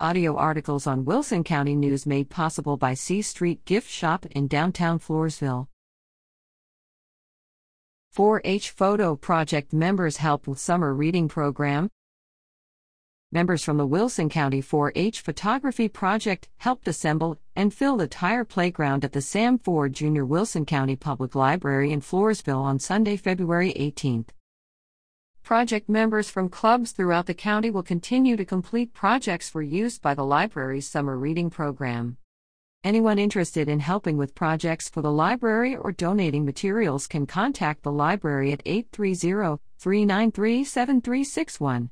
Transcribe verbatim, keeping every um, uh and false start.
Audio articles on Wilson County News made possible by C Street Gift Shop in downtown Floresville. four H Photo Project members help with summer reading program. Members from the Wilson County four H Photography Project helped assemble and fill the tire playground at the Sam Fore Junior Wilson County Public Library in Floresville on Sunday, February eighteenth. Project members from clubs throughout the county will continue to complete projects for use by the library's summer reading program. Anyone interested in helping with projects for the library or donating materials can contact the library at eight three zero, three nine three, seven three six one.